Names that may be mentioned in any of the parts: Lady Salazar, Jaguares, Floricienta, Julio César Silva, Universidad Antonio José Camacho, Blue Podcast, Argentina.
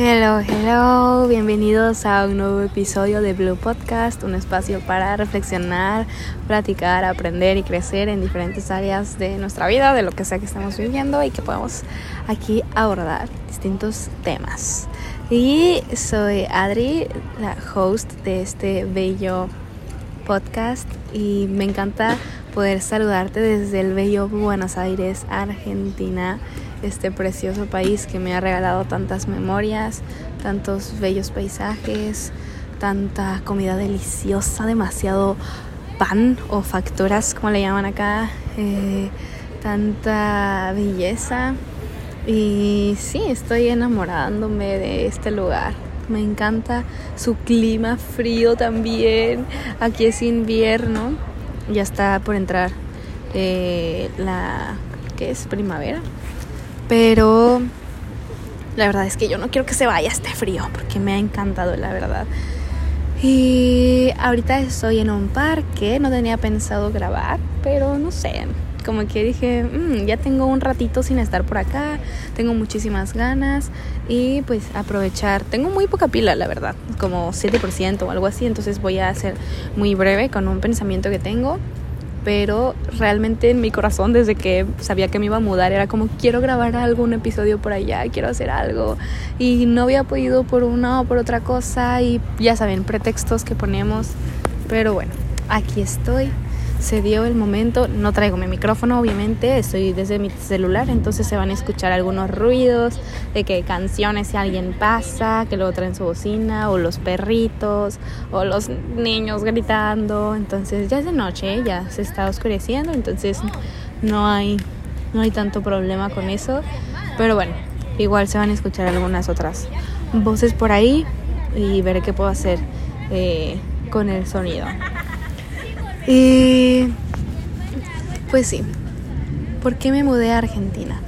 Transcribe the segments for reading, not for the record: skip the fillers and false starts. Hello, hello, bienvenidos a un nuevo episodio de Blue Podcast, un espacio para reflexionar, platicar, aprender y crecer en diferentes áreas de nuestra vida, de lo que sea que estamos viviendo y que podemos aquí abordar distintos temas. Y soy Adri, la host de este bello podcast y me encanta poder saludarte desde el bello Buenos Aires, Argentina. Este precioso país que me ha regalado tantas memorias, tantos bellos paisajes, tanta comida deliciosa, demasiado pan o facturas como le llaman acá, tanta belleza. Y sí, estoy enamorándome de este lugar. Me encanta su clima frío también. Aquí es invierno, ya está por entrar la ¿qué es? Primavera. Pero la verdad es que yo no quiero que se vaya este frío porque me ha encantado, la verdad. Y ahorita estoy en un parque, no tenía pensado grabar, pero no sé, como que dije, ya tengo un ratito sin estar por acá, tengo muchísimas ganas y pues aprovechar. Tengo muy poca pila, la verdad, como 7% o algo así, entonces voy a ser muy breve con un pensamiento que tengo. Pero realmente en mi corazón, desde que sabía que me iba a mudar, era como quiero grabar algún episodio por allá, quiero hacer algo. Y no había podido por una o por otra cosa y ya saben, pretextos que ponemos. Pero bueno, aquí estoy, se dio el momento. No traigo mi micrófono, obviamente, estoy desde mi celular, entonces se van a escuchar algunos ruidos de que canciones si alguien pasa, que luego traen su bocina, o los perritos, o los niños gritando. Entonces ya es de noche, ya se está oscureciendo, entonces no hay tanto problema con eso. Pero bueno, igual se van a escuchar algunas otras voces por ahí y veré qué puedo hacer con el sonido. Y pues sí, ¿por qué me mudé a Argentina?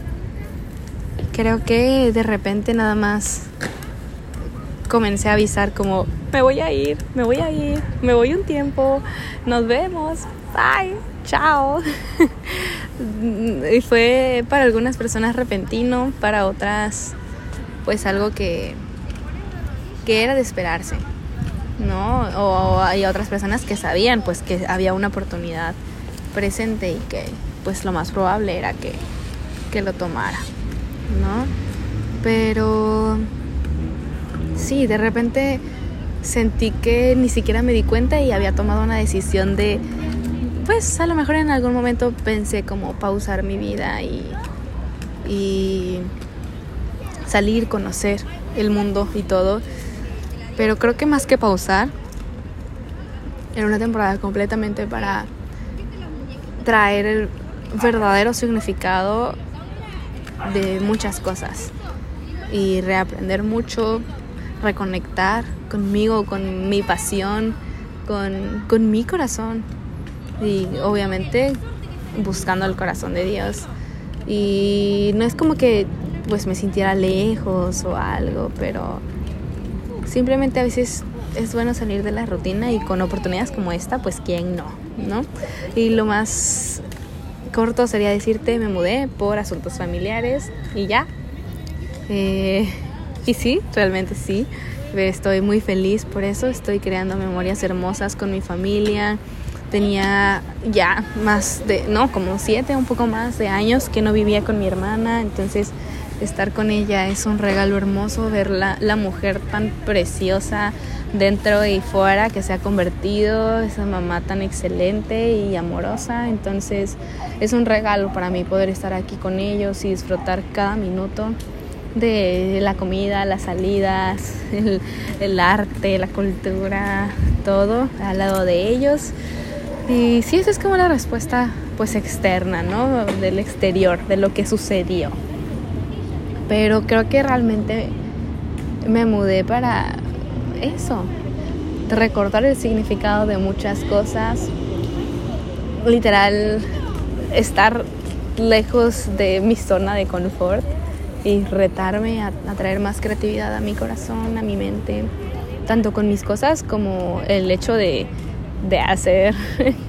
Creo que de repente nada más comencé a avisar como me voy a ir, me voy un tiempo, nos vemos, bye, chao. Y fue para algunas personas repentino, para otras pues algo que era de esperarse, ¿no? O hay otras personas que sabían pues que había una oportunidad presente y que pues lo más probable era que lo tomara, ¿no? Pero sí, de repente sentí que ni siquiera me di cuenta y había tomado una decisión de pues a lo mejor en algún momento pensé como pausar mi vida y salir, conocer el mundo y todo. Pero creo que más que pausar, era una temporada completamente para traer el verdadero significado de muchas cosas y reaprender mucho, reconectar conmigo, con mi pasión, con mi corazón y obviamente buscando el corazón de Dios. Y no es como que pues me sintiera lejos o algo, pero simplemente a veces es bueno salir de la rutina y con oportunidades como esta, pues quién no, ¿no? Y lo más corto sería decirte, me mudé por asuntos familiares y ya. Y sí, realmente sí, estoy muy feliz por eso, estoy creando memorias hermosas con mi familia. Tenía ya como 7, un poco más de años que no vivía con mi hermana, entonces estar con ella es un regalo hermoso, ver la mujer tan preciosa dentro y fuera que se ha convertido, esa mamá tan excelente y amorosa. Entonces es un regalo para mí poder estar aquí con ellos y disfrutar cada minuto de la comida, las salidas, el arte, la cultura, todo al lado de ellos. Y sí, esa es como la respuesta pues externa, ¿no? Del exterior, de lo que sucedió. Pero creo que realmente me mudé para eso, recordar el significado de muchas cosas, literal estar lejos de mi zona de confort y retarme a traer más creatividad a mi corazón, a mi mente, tanto con mis cosas como el hecho de hacer,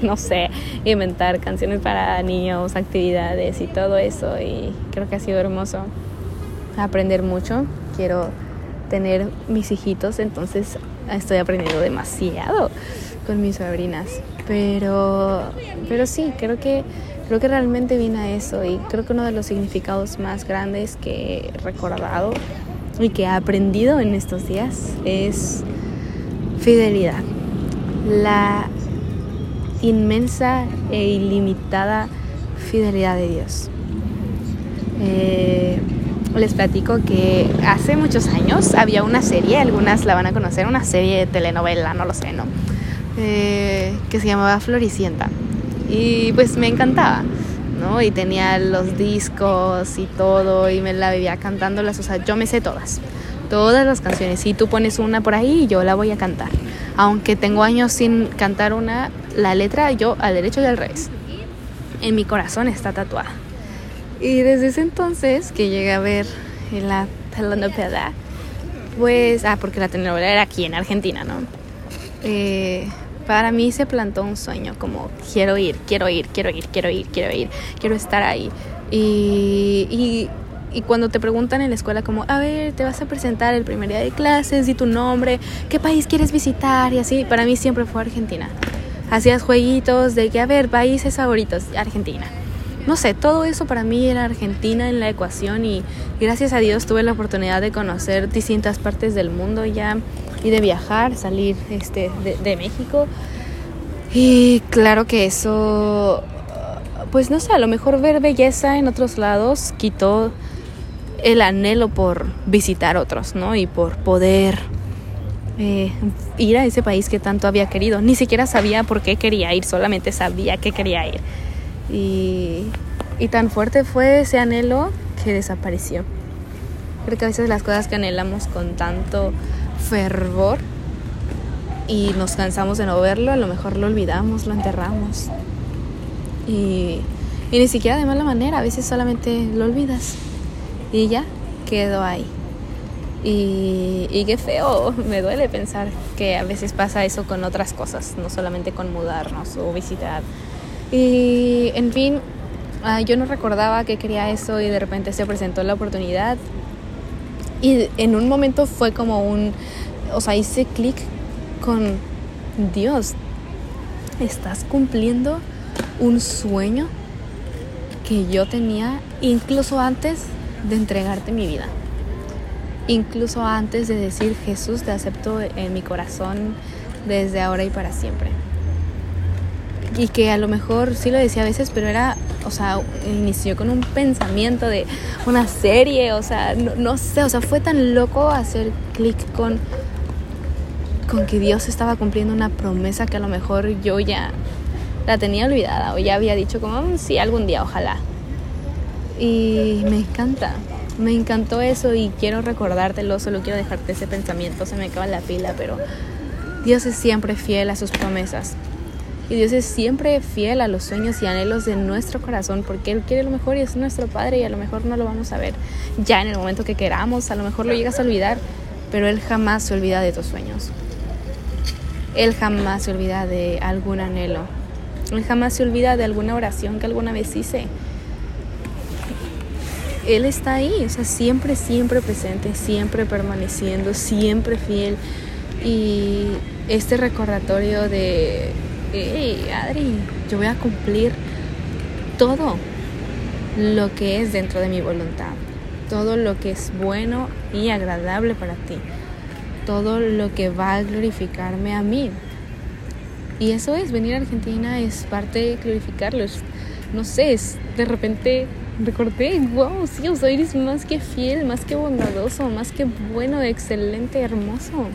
no sé, inventar canciones para niños, actividades y todo eso. Y creo que ha sido hermoso aprender mucho. Quiero tener mis hijitos, entonces estoy aprendiendo demasiado con mis sobrinas. Pero sí, creo que realmente vine a eso, y creo que uno de los significados más grandes que he recordado y que he aprendido en estos días es fidelidad. La inmensa e ilimitada fidelidad de Dios. Les platico que hace muchos años había una serie, algunas la van a conocer, una serie de telenovela, no lo sé, ¿no? Que se llamaba Floricienta, y pues me encantaba, ¿no? Y tenía los discos y todo, y me la vivía cantándolas, o sea, yo me sé todas las canciones. Si tú pones una por ahí, yo la voy a cantar, aunque tengo años sin cantar una, la letra yo al derecho y al revés, en mi corazón está tatuada. Y desde ese entonces que llegué a ver en la telenovela, pues, porque la telenovela era aquí en Argentina, ¿no? Para mí se plantó un sueño, como quiero ir, quiero estar ahí. Y cuando te preguntan en la escuela como, a ver, te vas a presentar el primer día de clases, di tu nombre, qué país quieres visitar y así, para mí siempre fue Argentina. Hacías jueguitos de que, a ver, países favoritos, Argentina. No sé, todo eso para mí era Argentina en la ecuación, y gracias a Dios tuve la oportunidad de conocer distintas partes del mundo ya, y de viajar, salir de México. Y claro que eso, pues no sé, a lo mejor ver belleza en otros lados quitó el anhelo por visitar otros, ¿no? Y por poder ir a ese país que tanto había querido. Ni siquiera sabía por qué quería ir, solamente sabía que quería ir. Y tan fuerte fue ese anhelo que desapareció. Creo que a veces las cosas que anhelamos con tanto fervor y nos cansamos de no verlo, a lo mejor lo olvidamos, lo enterramos, y ni siquiera de mala manera, a veces solamente lo olvidas y ya quedó ahí. Y qué feo, me duele pensar que a veces pasa eso con otras cosas, no solamente con mudarnos o visitar. Y en fin, yo no recordaba que quería eso, y de repente se presentó la oportunidad, y en un momento fue como hice clic con Dios. Estás cumpliendo un sueño que yo tenía incluso antes de entregarte mi vida, incluso antes de decir, Jesús, te acepto en mi corazón desde ahora y para siempre. Y que a lo mejor sí lo decía a veces, pero era, inició con un pensamiento de una serie, no sé, fue tan loco hacer clic con que Dios estaba cumpliendo una promesa que a lo mejor yo ya la tenía olvidada, o ya había dicho como, sí, algún día, ojalá. Y me encantó eso, y quiero recordártelo, solo quiero dejarte ese pensamiento, se me acaba la pila, pero Dios es siempre fiel a sus promesas. Y Dios es siempre fiel a los sueños y anhelos de nuestro corazón, porque Él quiere lo mejor y es nuestro Padre, y a lo mejor no lo vamos a ver ya en el momento que queramos, a lo mejor lo llegas a olvidar, pero Él jamás se olvida de tus sueños. Él jamás se olvida de algún anhelo. Él jamás se olvida de alguna oración que alguna vez hice. Él está ahí, siempre, siempre presente, siempre permaneciendo, siempre fiel. Y este recordatorio de... Hey, Adri, yo voy a cumplir todo lo que es dentro de mi voluntad, todo lo que es bueno y agradable para ti, todo lo que va a glorificarme a mí. Y eso es, venir a Argentina es parte de glorificarlos. No sé, de repente recordé, wow, sí, eres más que fiel, más que bondadoso, más que bueno, excelente, hermoso.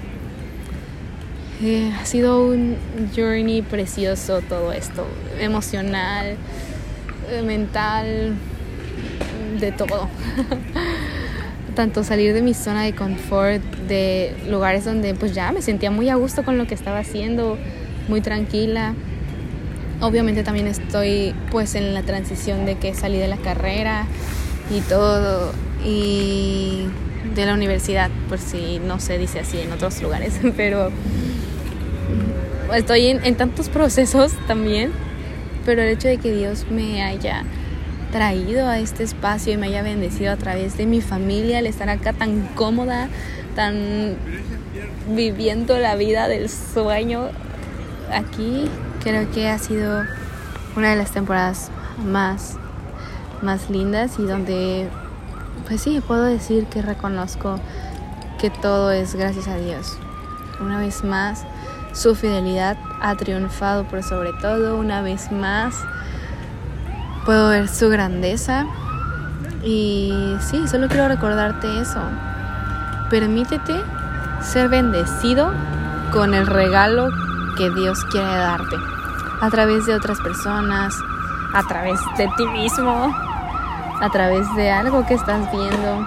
Ha sido un journey precioso todo esto, emocional, mental, de todo. Tanto salir de mi zona de confort, de lugares donde pues ya me sentía muy a gusto con lo que estaba haciendo, muy tranquila. Obviamente también estoy pues en la transición de que salí de la carrera y todo, y de la universidad, por si no se dice así en otros lugares, pero... estoy en tantos procesos también, pero el hecho de que Dios me haya traído a este espacio y me haya bendecido a través de mi familia, al estar acá tan cómoda, están viviendo la vida del sueño aquí. Creo que ha sido una de las temporadas más lindas y donde, pues sí, puedo decir que reconozco que todo es gracias a Dios. Una vez más, su fidelidad ha triunfado por sobre todo. Una vez más, puedo ver su grandeza. Y sí, solo quiero recordarte eso. Permítete ser bendecido con el regalo que Dios quiere darte. A través de otras personas, a través de ti mismo, a través de algo que estás viendo.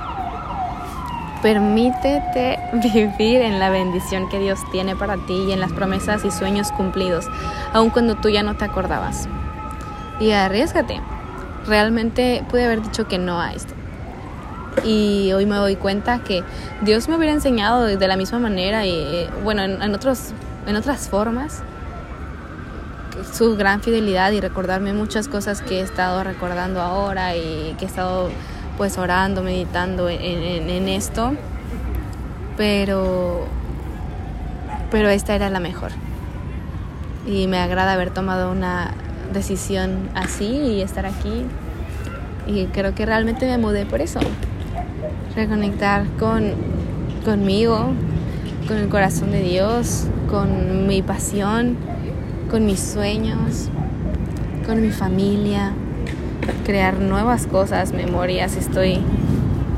Permítete vivir en la bendición que Dios tiene para ti y en las promesas y sueños cumplidos, aun cuando tú ya no te acordabas. Y arriésgate. Realmente pude haber dicho que no a esto. Y hoy me doy cuenta que Dios me hubiera enseñado de la misma manera y, bueno, en otras formas, su gran fidelidad y recordarme muchas cosas que he estado recordando ahora y que he estado, pues, orando, meditando en esto, pero esta era la mejor y me agrada haber tomado una decisión así y estar aquí, y creo que realmente me mudé por eso, reconectar conmigo, con el corazón de Dios, con mi pasión, con mis sueños, con mi familia, crear nuevas cosas, memorias. Estoy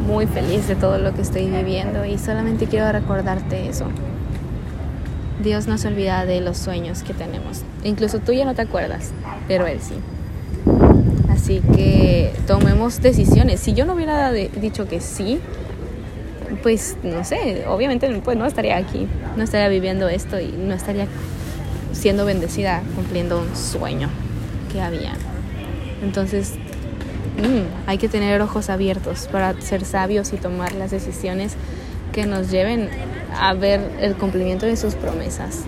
muy feliz de todo lo que estoy viviendo y solamente quiero recordarte eso. Dios no se olvida de los sueños que tenemos. Incluso tú ya no te acuerdas, pero Él sí. Así que tomemos decisiones. Si yo no hubiera dicho que sí, pues no sé, obviamente pues no estaría aquí, no estaría viviendo esto y no estaría siendo bendecida, cumpliendo un sueño que había. Entonces, hay que tener ojos abiertos para ser sabios y tomar las decisiones que nos lleven a ver el cumplimiento de sus promesas.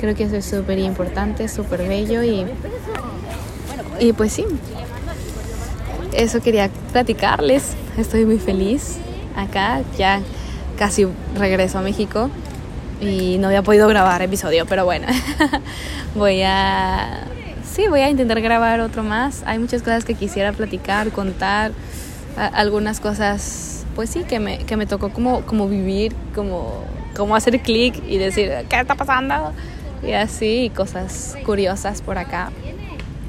Creo que eso es súper importante, súper bello y pues sí, eso quería platicarles. Estoy muy feliz acá, ya casi regreso a México y no había podido grabar episodio, pero bueno, voy a intentar grabar otro más. Hay muchas cosas que quisiera platicar, contar, algunas cosas, pues sí, que me tocó como vivir, como hacer clic y decir, ¿qué está pasando? Y así, cosas curiosas por acá.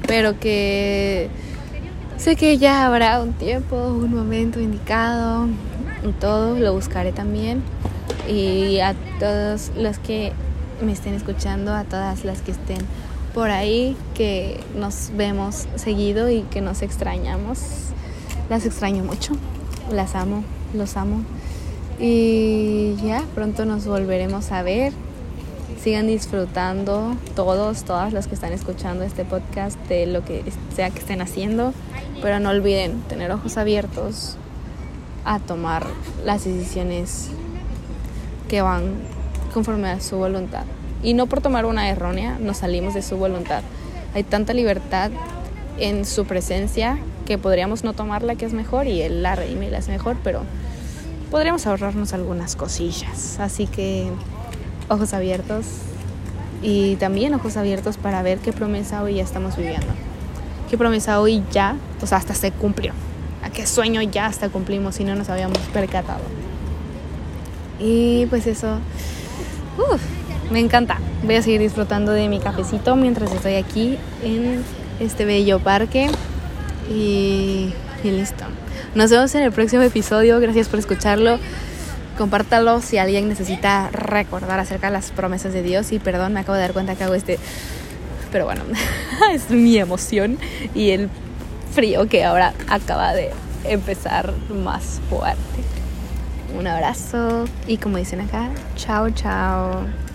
Pero que sé que ya habrá un tiempo, un momento indicado, y todo, lo buscaré también. Y a todos los que me estén escuchando, a todas las que estén por ahí, que nos vemos seguido y que nos extrañamos. Las extraño mucho, las amo, los amo. Y ya pronto nos volveremos a ver. Sigan disfrutando todos, todas las que están escuchando este podcast, de lo que sea que estén haciendo. Pero no olviden tener ojos abiertos a tomar las decisiones que van conforme a su voluntad. Y no por tomar una errónea nos salimos de su voluntad. Hay tanta libertad en su presencia que podríamos no tomarla, que es mejor, y Él la redime y la es mejor, pero podríamos ahorrarnos algunas cosillas. Así que ojos abiertos, y también ojos abiertos para ver qué promesa hoy ya estamos viviendo. Qué promesa hoy ya, o sea, hasta se cumplió. A qué sueño ya hasta cumplimos y no nos habíamos percatado. Y pues eso. Me encanta. Voy a seguir disfrutando de mi cafecito mientras estoy aquí en este bello parque. Y listo. Nos vemos en el próximo episodio. Gracias por escucharlo. Compártalo si alguien necesita recordar acerca de las promesas de Dios. Y perdón, me acabo de dar cuenta que hago pero bueno, es mi emoción y el frío que ahora acaba de empezar más fuerte. Un abrazo y, como dicen acá, chao, chao.